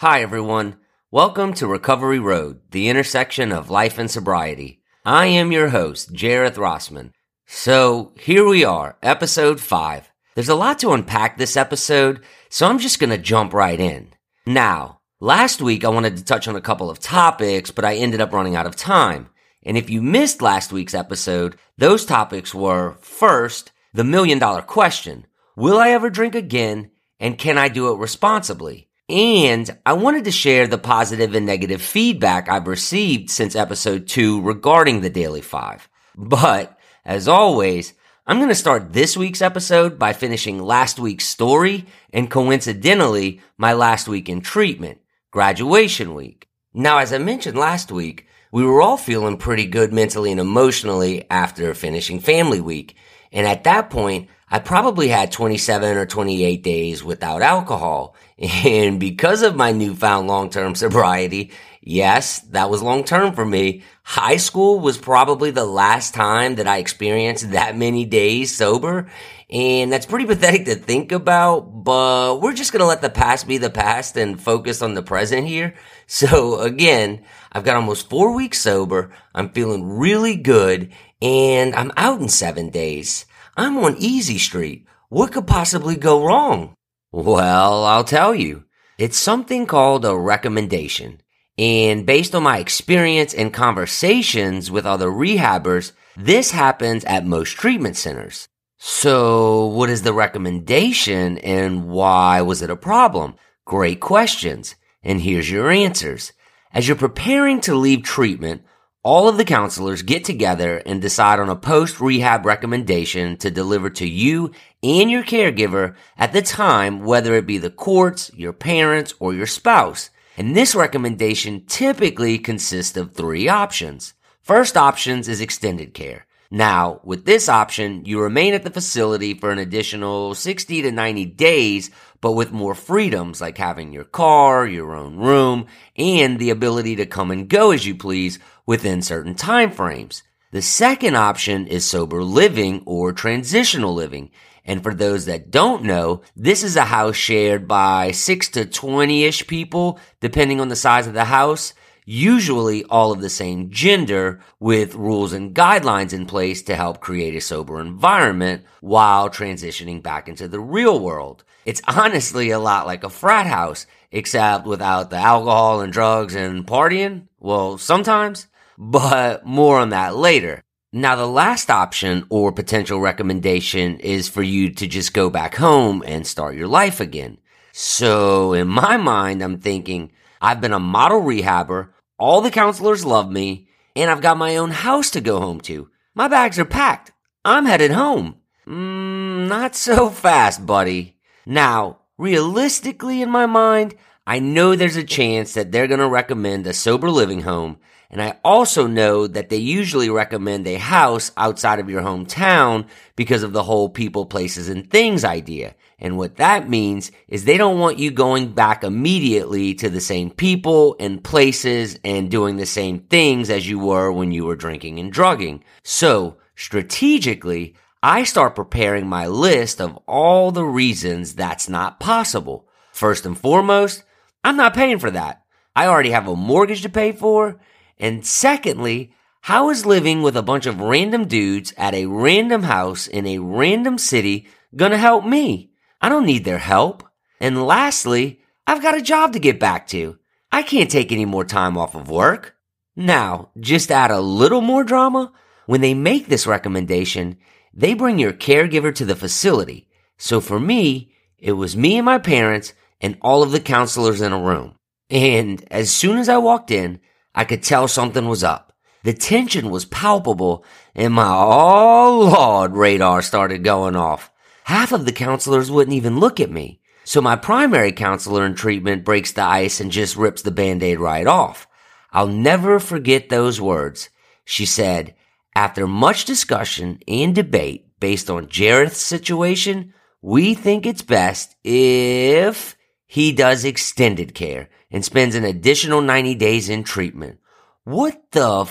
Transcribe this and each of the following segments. Hi everyone, welcome to Recovery Road, the intersection of life and sobriety. I am your host, Jareth Rossman. So here we are, episode 5. There's a lot to unpack this episode, so I'm just going to jump right in. Now, last week I wanted to touch on a couple of topics, but I ended up running out of time. And if you missed last week's episode, those topics were, first, the $1 million question. Will I ever drink again? And can I do it responsibly? And I wanted to share the positive and negative feedback I've received since episode 2 regarding the Daily Five. But, as always, I'm going to start this week's episode by finishing last week's story and coincidentally, my last week in treatment, graduation week. Now, as I mentioned last week, we were all feeling pretty good mentally and emotionally after finishing family week. And at that point, I probably had 27 or 28 days without alcohol. And because of my newfound long-term sobriety, yes, that was long-term for me. High school was probably the last time that I experienced that many days sober. And that's pretty pathetic to think about, but we're just going to let the past be the past and focus on the present here. So again, I've got almost 4 weeks sober. I'm feeling really good and I'm out in 7 days. I'm on easy street. What could possibly go wrong? Well, I'll tell you. It's something called a recommendation. And based on my experience and conversations with other rehabbers, this happens at most treatment centers. So what is the recommendation and why was it a problem? Great questions. And here's your answers. As you're preparing to leave treatment, all of the counselors get together and decide on a post-rehab recommendation to deliver to you and your caregiver at the time, whether it be the courts, your parents, or your spouse. And this recommendation typically consists of 3 options. First option is extended care. Now, with this option, you remain at the facility for an additional 60 to 90 days, but with more freedoms like having your car, your own room, and the ability to come and go as you please within certain time frames. The second option is sober living or transitional living. And for those that don't know, this is a house shared by 6 to 20-ish people, depending on the size of the house, usually all of the same gender, with rules and guidelines in place to help create a sober environment while transitioning back into the real world. It's honestly a lot like a frat house, except without the alcohol and drugs and partying. Well, sometimes, but more on that later. Now, the last option or potential recommendation is for you to just go back home and start your life again. So in my mind, I'm thinking, I've been a model rehabber, all the counselors love me, and I've got my own house to go home to. My bags are packed. I'm headed home. Not so fast, buddy. Now, realistically in my mind, I know there's a chance that they're going to recommend a sober living home, and I also know that they usually recommend a house outside of your hometown because of the whole people, places, and things idea. And what that means is they don't want you going back immediately to the same people and places and doing the same things as you were when you were drinking and drugging. So, strategically, I start preparing my list of all the reasons that's not possible. First and foremost, I'm not paying for that. I already have a mortgage to pay for. And secondly, how is living with a bunch of random dudes at a random house in a random city gonna help me? I don't need their help. And lastly, I've got a job to get back to. I can't take any more time off of work. Now, just to add a little more drama, when they make this recommendation, they bring your caregiver to the facility. So for me, it was me and my parents and all of the counselors in a room. And as soon as I walked in, I could tell something was up. The tension was palpable and my oh Lord radar started going off. Half of the counselors wouldn't even look at me. So my primary counselor in treatment breaks the ice and just rips the Band-Aid right off. I'll never forget those words. She said, "After much discussion and debate based on Jareth's situation, we think it's best if he does extended care and spends an additional 90 days in treatment." What the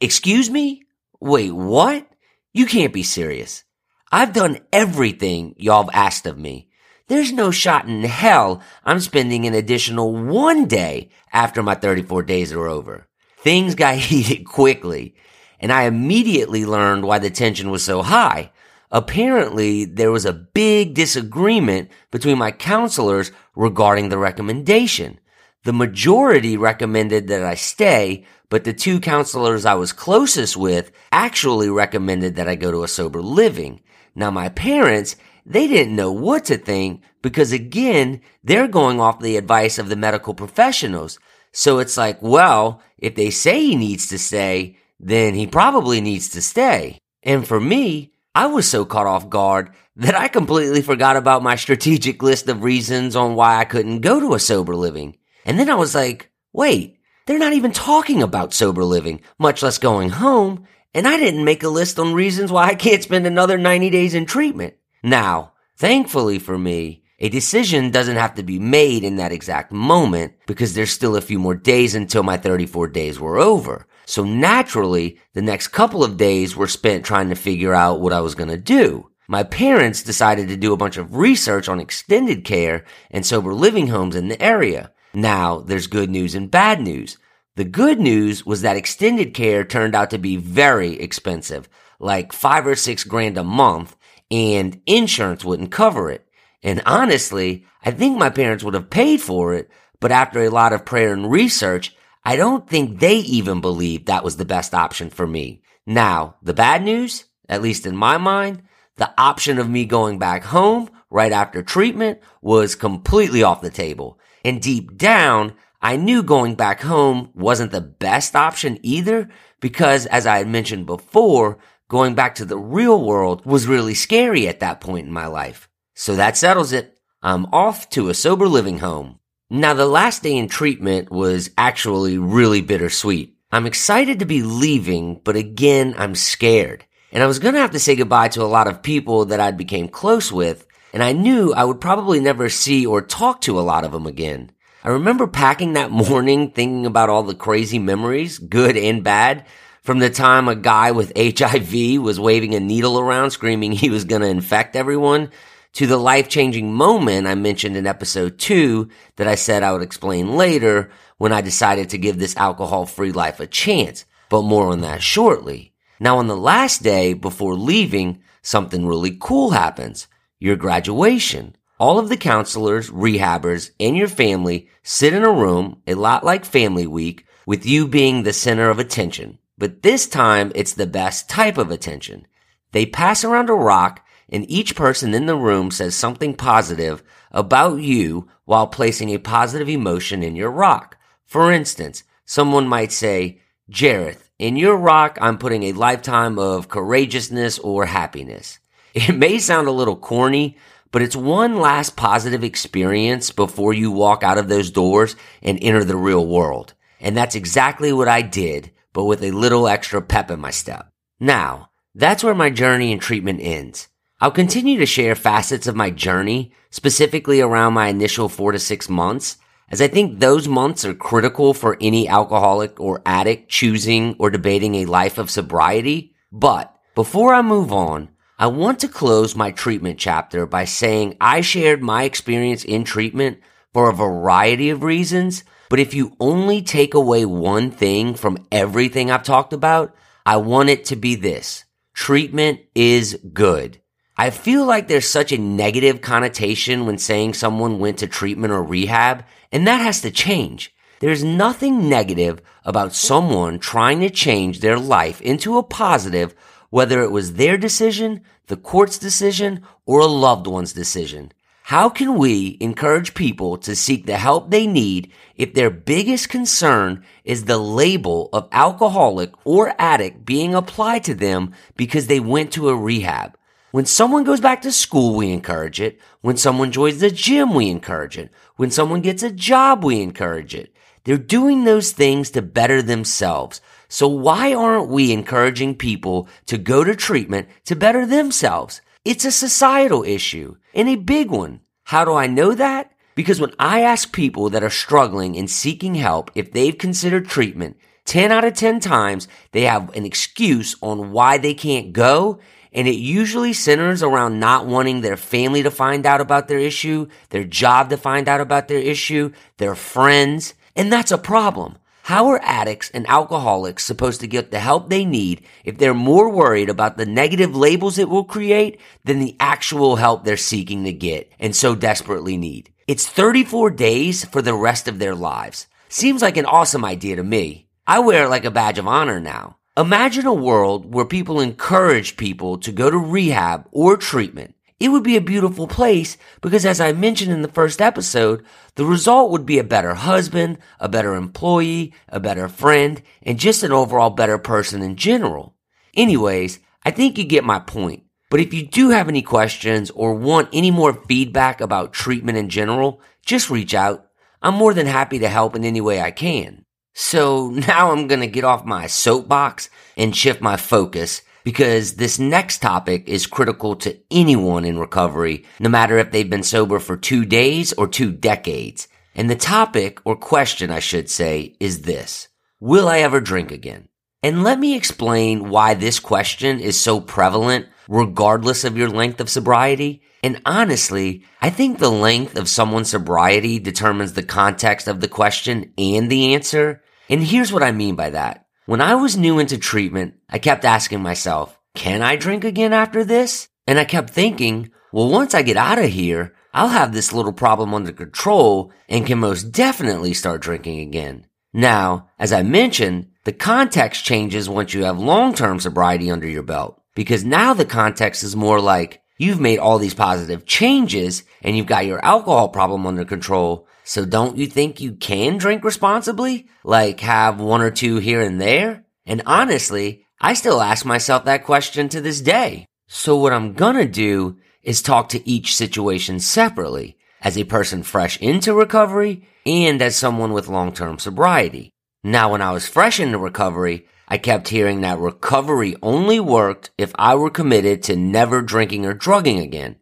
excuse me? Wait, what? You can't be serious. I've done everything y'all have asked of me. there's no shot in hell I'm spending an additional 1 day after my 34 days are over. Things got heated quickly, and I immediately learned why the tension was so high. Apparently, there was a big disagreement between my counselors regarding the recommendation. The majority recommended that I stay, but the two counselors I was closest with actually recommended that I go to a sober living. Now, my parents, they didn't know what to think because, again, they're going off the advice of the medical professionals. So it's like, well, if they say he needs to stay, then he probably needs to stay. And for me, I was so caught off guard that I completely forgot about my strategic list of reasons on why I couldn't go to a sober living. And then I was like, wait, they're not even talking about sober living, much less going home. And I didn't make a list on reasons why I can't spend another 90 days in treatment. Now, thankfully for me, a decision doesn't have to be made in that exact moment because there's still a few more days until my 34 days were over. So naturally, the next couple of days were spent trying to figure out what I was going to do. My parents decided to do a bunch of research on extended care and sober living homes in the area. Now, there's good news and bad news. The good news was that extended care turned out to be very expensive, like $5 or $6 grand a month, and insurance wouldn't cover it. And honestly, I think my parents would have paid for it, but after a lot of prayer and research, I don't think they even believed that was the best option for me. Now, the bad news, at least in my mind, the option of me going back home right after treatment was completely off the table. And deep down, I knew going back home wasn't the best option either because, as I had mentioned before, going back to the real world was really scary at that point in my life. So that settles it. I'm off to a sober living home. Now, the last day in treatment was actually really bittersweet. I'm excited to be leaving, but again, I'm scared. And I was going to have to say goodbye to a lot of people that I'd became close with, and I knew I would probably never see or talk to a lot of them again. I remember packing that morning thinking about all the crazy memories, good and bad, from the time a guy with HIV was waving a needle around screaming he was going to infect everyone, to the life-changing moment I mentioned in episode 2 that I said I would explain later when I decided to give this alcohol-free life a chance, but more on that shortly. Now, on the last day before leaving, something really cool happens. Your graduation. All of the counselors, rehabbers, and your family sit in a room, a lot like Family Week, with you being the center of attention. But this time, it's the best type of attention. They pass around a rock, and each person in the room says something positive about you while placing a positive emotion in your rock. For instance, someone might say, Jareth, in your rock, I'm putting a lifetime of courageousness or happiness. It may sound a little corny, but it's one last positive experience before you walk out of those doors and enter the real world. And that's exactly what I did, but with a little extra pep in my step. Now, that's where my journey in treatment ends. I'll continue to share facets of my journey, specifically around my initial 4 to 6 months, as I think those months are critical for any alcoholic or addict choosing or debating a life of sobriety. But before I move on, I want to close my treatment chapter by saying I shared my experience in treatment for a variety of reasons, but if you only take away one thing from everything I've talked about, I want it to be this. Treatment is good. I feel like there's such a negative connotation when saying someone went to treatment or rehab, and that has to change. There's nothing negative about someone trying to change their life into a positive, whether it was their decision, the court's decision, or a loved one's decision. How can we encourage people to seek the help they need if their biggest concern is the label of alcoholic or addict being applied to them because they went to a rehab? When someone goes back to school, we encourage it. When someone joins the gym, we encourage it. When someone gets a job, we encourage it. They're doing those things to better themselves. So why aren't we encouraging people to go to treatment to better themselves? It's a societal issue, and a big one. How do I know that? Because when I ask people that are struggling and seeking help if they've considered treatment, 10 out of 10 times they have an excuse on why they can't go, and it usually centers around not wanting their family to find out about their issue, their job to find out about their issue, their friends, and that's a problem. How are addicts and alcoholics supposed to get the help they need if they're more worried about the negative labels it will create than the actual help they're seeking to get and so desperately need? It's 34 days for the rest of their lives. Seems like an awesome idea to me. I wear it like a badge of honor now. Imagine a world where people encourage people to go to rehab or treatment. It would be a beautiful place because, as I mentioned in the first episode, the result would be a better husband, a better employee, a better friend, and just an overall better person in general. Anyways, I think you get my point. But if you do have any questions or want any more feedback about treatment in general, just reach out. I'm more than happy to help in any way I can. So now I'm going to get off my soapbox and shift my focus, because this next topic is critical to anyone in recovery, no matter if they've been sober for 2 days or 2 decades. And the topic, or question I should say, is this: will I ever drink again? And let me explain why this question is so prevalent regardless of your length of sobriety. And honestly, I think the length of someone's sobriety determines the context of the question and the answer. And here's what I mean by that. When I was new into treatment, I kept asking myself, can I drink again after this? And I kept thinking, well, once I get out of here, I'll have this little problem under control and can most definitely start drinking again. Now, as I mentioned, the context changes once you have long-term sobriety under your belt, because now the context is more like, you've made all these positive changes and you've got your alcohol problem under control. So don't you think you can drink responsibly? Like have one or two here and there? And honestly, I still ask myself that question to this day. So what I'm gonna do is talk to each situation separately, as a person fresh into recovery and as someone with long-term sobriety. Now, when I was fresh into recovery, I kept hearing that recovery only worked if I were committed to never drinking or drugging again.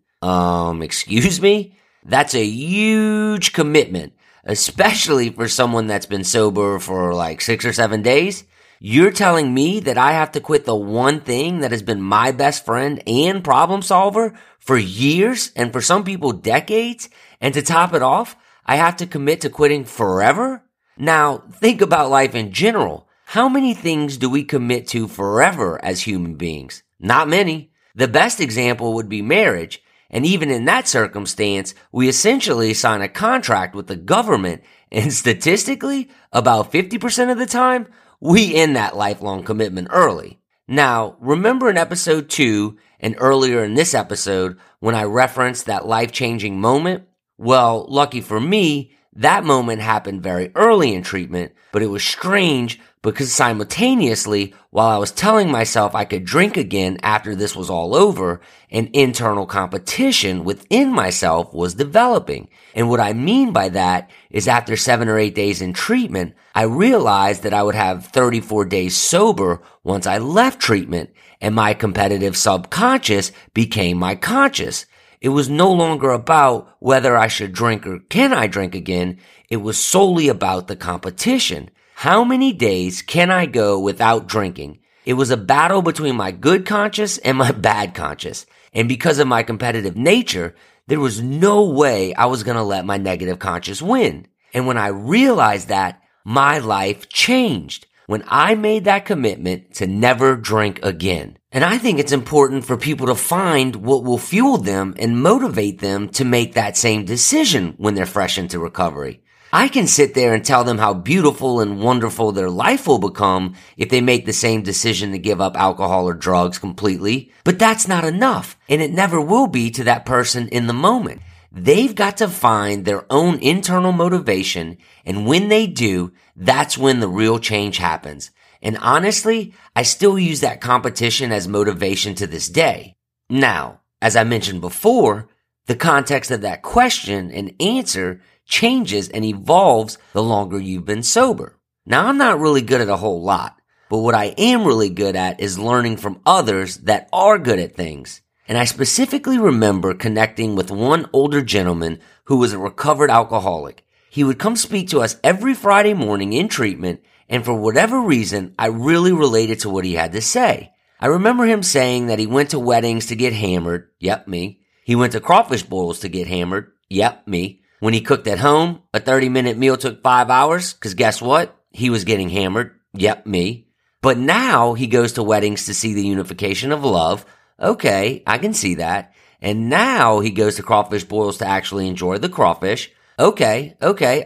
Excuse me? That's a huge commitment, especially for someone that's been sober for like 6 or 7 days. You're telling me that I have to quit the one thing that has been my best friend and problem solver for years, and for some people decades, and to top it off, I have to commit to quitting forever? Now, think about life in general. How many things do we commit to forever as human beings? Not many. The best example would be marriage. And even in that circumstance, we essentially sign a contract with the government, and statistically, about 50% of the time, we end that lifelong commitment early. Now, remember in episode 2, and earlier in this episode, when I referenced that life-changing moment? Well, lucky for me, that moment happened very early in treatment, but it was strange because simultaneously, while I was telling myself I could drink again after this was all over, an internal competition within myself was developing. And what I mean by that is after 7 or 8 days in treatment, I realized that I would have 34 days sober once I left treatment, and my competitive subconscious became my conscious. It was no longer about whether I should drink or can I drink again. It was solely about the competition. How many days can I go without drinking? It was a battle between my good conscience and my bad conscience. And because of my competitive nature, there was no way I was going to let my negative conscience win. And when I realized that, my life changed when I made that commitment to never drink again. And I think it's important for people to find what will fuel them and motivate them to make that same decision when they're fresh into recovery. I can sit there and tell them how beautiful and wonderful their life will become if they make the same decision to give up alcohol or drugs completely, but that's not enough, and it never will be to that person in the moment. They've got to find their own internal motivation, and when they do, that's when the real change happens. And honestly, I still use that competition as motivation to this day. Now, as I mentioned before, the context of that question and answer changes and evolves the longer you've been sober. Now, I'm not really good at a whole lot, but what I am really good at is learning from others that are good at things. And I specifically remember connecting with one older gentleman who was a recovered alcoholic. He would come speak to us every Friday morning in treatment, and for whatever reason, I really related to what he had to say. I remember him saying that he went to weddings to get hammered. Yep, me. He went to crawfish boils to get hammered. Yep, me. When he cooked at home, a 30-minute meal took 5 hours, because guess what? He was getting hammered. Yep, me. But now he goes to weddings to see the unification of love. Okay, I can see that. And now he goes to crawfish boils to actually enjoy the crawfish. Okay,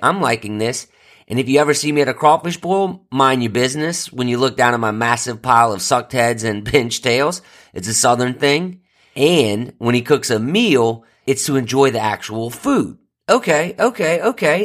I'm liking this. And if you ever see me at a crawfish boil, mind your business. When you look down at my massive pile of sucked heads and pinched tails, it's a southern thing. And when he cooks a meal, it's to enjoy the actual food. Okay.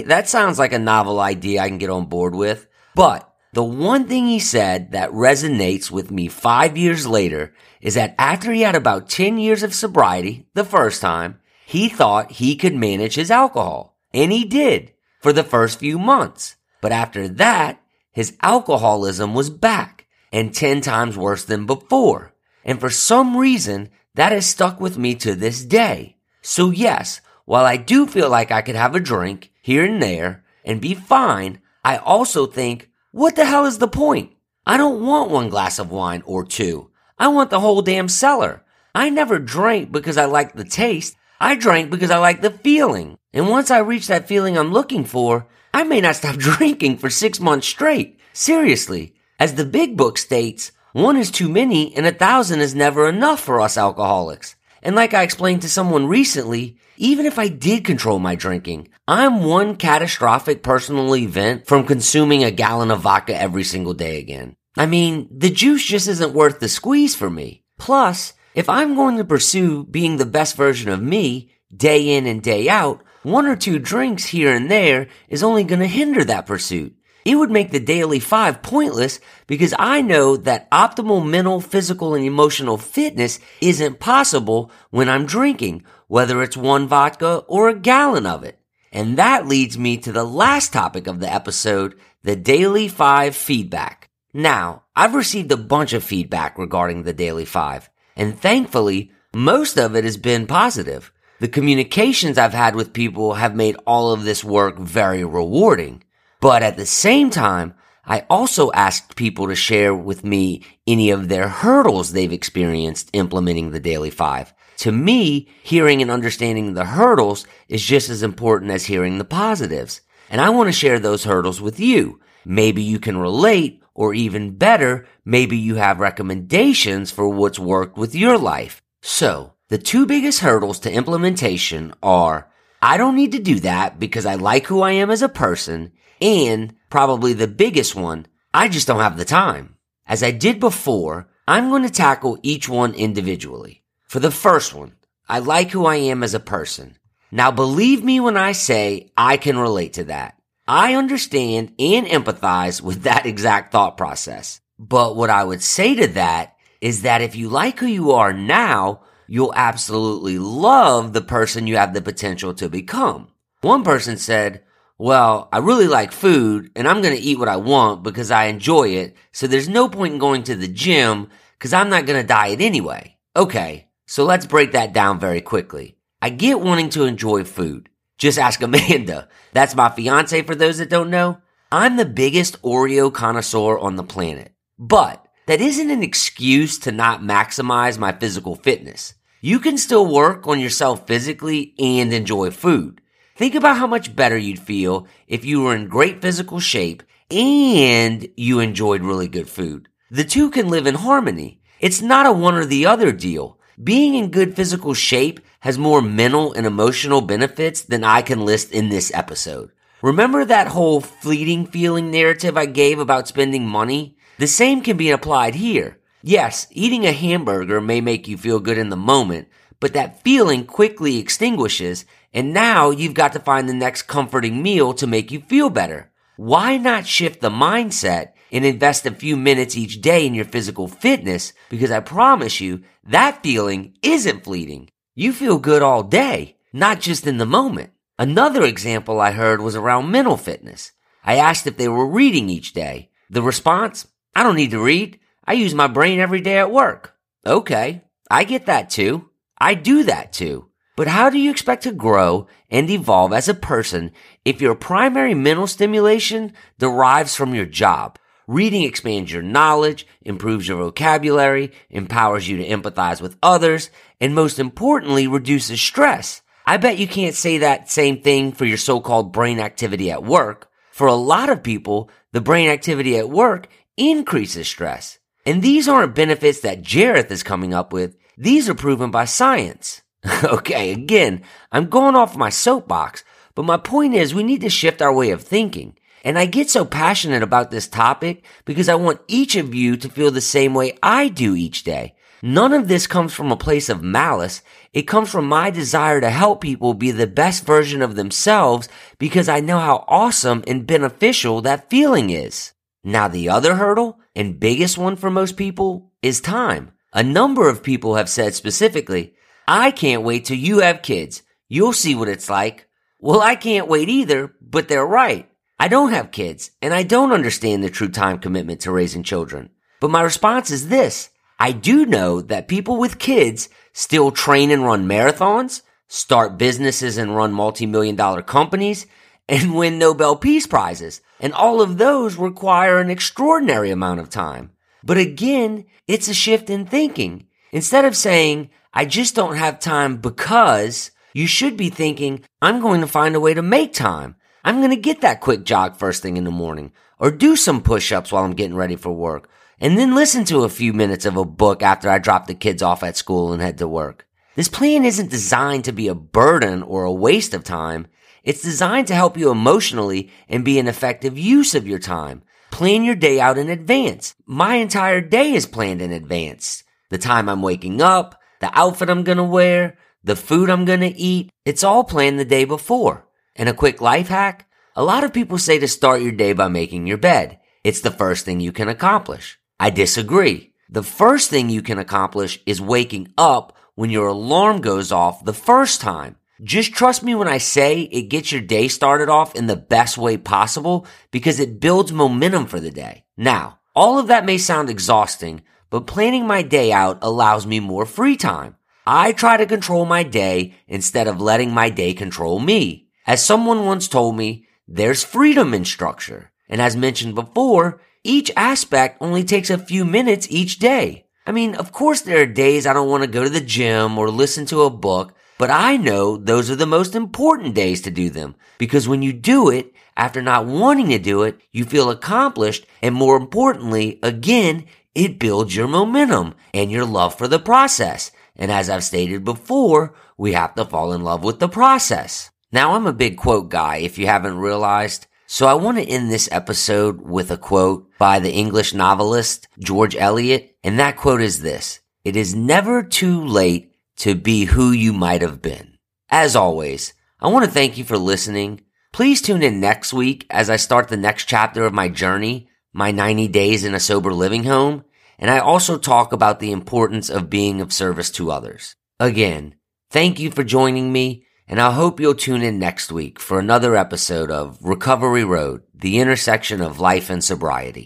That sounds like a novel idea I can get on board with. But the one thing he said that resonates with me 5 years later is that after he had about 10 years of sobriety, the first time, he thought he could manage his alcohol. And he did. For the first few months. But after that, his alcoholism was back and 10 times worse than before. And for some reason, that has stuck with me to this day. So yes, while I do feel like I could have a drink here and there and be fine, I also think, what the hell is the point? I don't want one glass of wine or two. I want the whole damn cellar. I never drank because I liked the taste. I drank because I liked the feeling. And once I reach that feeling I'm looking for, I may not stop drinking for 6 months straight. Seriously. As the big book states, 1 is too many and 1,000 is never enough for us alcoholics. And like I explained to someone recently, even if I did control my drinking, I'm one catastrophic personal event from consuming a gallon of vodka every single day again. I mean, the juice just isn't worth the squeeze for me. Plus, if I'm going to pursue being the best version of me, day in and day out, 1 or 2 drinks here and there is only going to hinder that pursuit. It would make the Daily Five pointless because I know that optimal mental, physical, and emotional fitness isn't possible when I'm drinking, whether it's 1 vodka or a gallon of it. And that leads me to the last topic of the episode, the Daily Five feedback. Now, I've received a bunch of feedback regarding the Daily Five, and thankfully, most of it has been positive. The communications I've had with people have made all of this work very rewarding. But at the same time, I also asked people to share with me any of their hurdles they've experienced implementing the Daily Five. To me, hearing and understanding the hurdles is just as important as hearing the positives. And I want to share those hurdles with you. Maybe you can relate, or even better, maybe you have recommendations for what's worked with your life. So, the 2 biggest hurdles to implementation are, I don't need to do that because I like who I am as a person, and probably the biggest one, I just don't have the time. As I did before, I'm going to tackle each one individually. For the first one, I like who I am as a person. Now believe me when I say I can relate to that. I understand and empathize with that exact thought process. But what I would say to that is that if you like who you are now, you'll absolutely love the person you have the potential to become. One person said, well, I really like food and I'm going to eat what I want because I enjoy it, so there's no point in going to the gym because I'm not going to diet anyway. Okay, so let's break that down very quickly. I get wanting to enjoy food. Just ask Amanda. That's my fiance for those that don't know. I'm the biggest Oreo connoisseur on the planet. But that isn't an excuse to not maximize my physical fitness. You can still work on yourself physically and enjoy food. Think about how much better you'd feel if you were in great physical shape and you enjoyed really good food. The 2 can live in harmony. It's not a one or the other deal. Being in good physical shape has more mental and emotional benefits than I can list in this episode. Remember that whole fleeting feeling narrative I gave about spending money? The same can be applied here. Yes, eating a hamburger may make you feel good in the moment, but that feeling quickly extinguishes, and now you've got to find the next comforting meal to make you feel better. Why not shift the mindset and invest a few minutes each day in your physical fitness? Because I promise you, that feeling isn't fleeting. You feel good all day, not just in the moment. Another example I heard was around mental fitness. I asked if they were reading each day. The response? I don't need to read. I use my brain every day at work. Okay, I get that too. I do that too. But how do you expect to grow and evolve as a person if your primary mental stimulation derives from your job? Reading expands your knowledge, improves your vocabulary, empowers you to empathize with others, and most importantly, reduces stress. I bet you can't say that same thing for your so-called brain activity at work. For a lot of people, the brain activity at work increases stress. And these aren't benefits that Jareth is coming up with. These are proven by science. Okay, again, I'm going off my soapbox, but my point is we need to shift our way of thinking. And I get so passionate about this topic because I want each of you to feel the same way I do each day. None of this comes from a place of malice. It comes from my desire to help people be the best version of themselves because I know how awesome and beneficial that feeling is. Now, the other hurdle, and biggest one for most people, is time. A number of people have said specifically, I can't wait till you have kids. You'll see what it's like. Well, I can't wait either, but they're right. I don't have kids, and I don't understand the true time commitment to raising children. But my response is this. I do know that people with kids still train and run marathons, start businesses and run multi-million-dollar companies, and win Nobel Peace Prizes. And all of those require an extraordinary amount of time. But again, it's a shift in thinking. Instead of saying, I just don't have time because, you should be thinking, I'm going to find a way to make time. I'm going to get that quick jog first thing in the morning, or do some push-ups while I'm getting ready for work, and then listen to a few minutes of a book after I drop the kids off at school and head to work. This plan isn't designed to be a burden or a waste of time. It's designed to help you emotionally and be an effective use of your time. Plan your day out in advance. My entire day is planned in advance. The time I'm waking up, the outfit I'm going to wear, the food I'm going to eat, it's all planned the day before. And a quick life hack, a lot of people say to start your day by making your bed. It's the first thing you can accomplish. I disagree. The first thing you can accomplish is waking up when your alarm goes off the first time. Just trust me when I say it gets your day started off in the best way possible because it builds momentum for the day. Now, all of that may sound exhausting, but planning my day out allows me more free time. I try to control my day instead of letting my day control me. As someone once told me, there's freedom in structure. And as mentioned before, each aspect only takes a few minutes each day. I mean, of course there are days I don't want to go to the gym or listen to a book, but I know those are the most important days to do them. Because when you do it, after not wanting to do it, you feel accomplished, and more importantly, again, it builds your momentum and your love for the process. And as I've stated before, we have to fall in love with the process. Now, I'm a big quote guy, if you haven't realized, so I want to end this episode with a quote by the English novelist George Eliot, and that quote is this, "It is never too late to be who you might have been." As always, I want to thank you for listening. Please tune in next week as I start the next chapter of my journey, my 90 days in a sober living home, and I also talk about the importance of being of service to others. Again, thank you for joining me. And I hope you'll tune in next week for another episode of Recovery Road, the intersection of life and sobriety.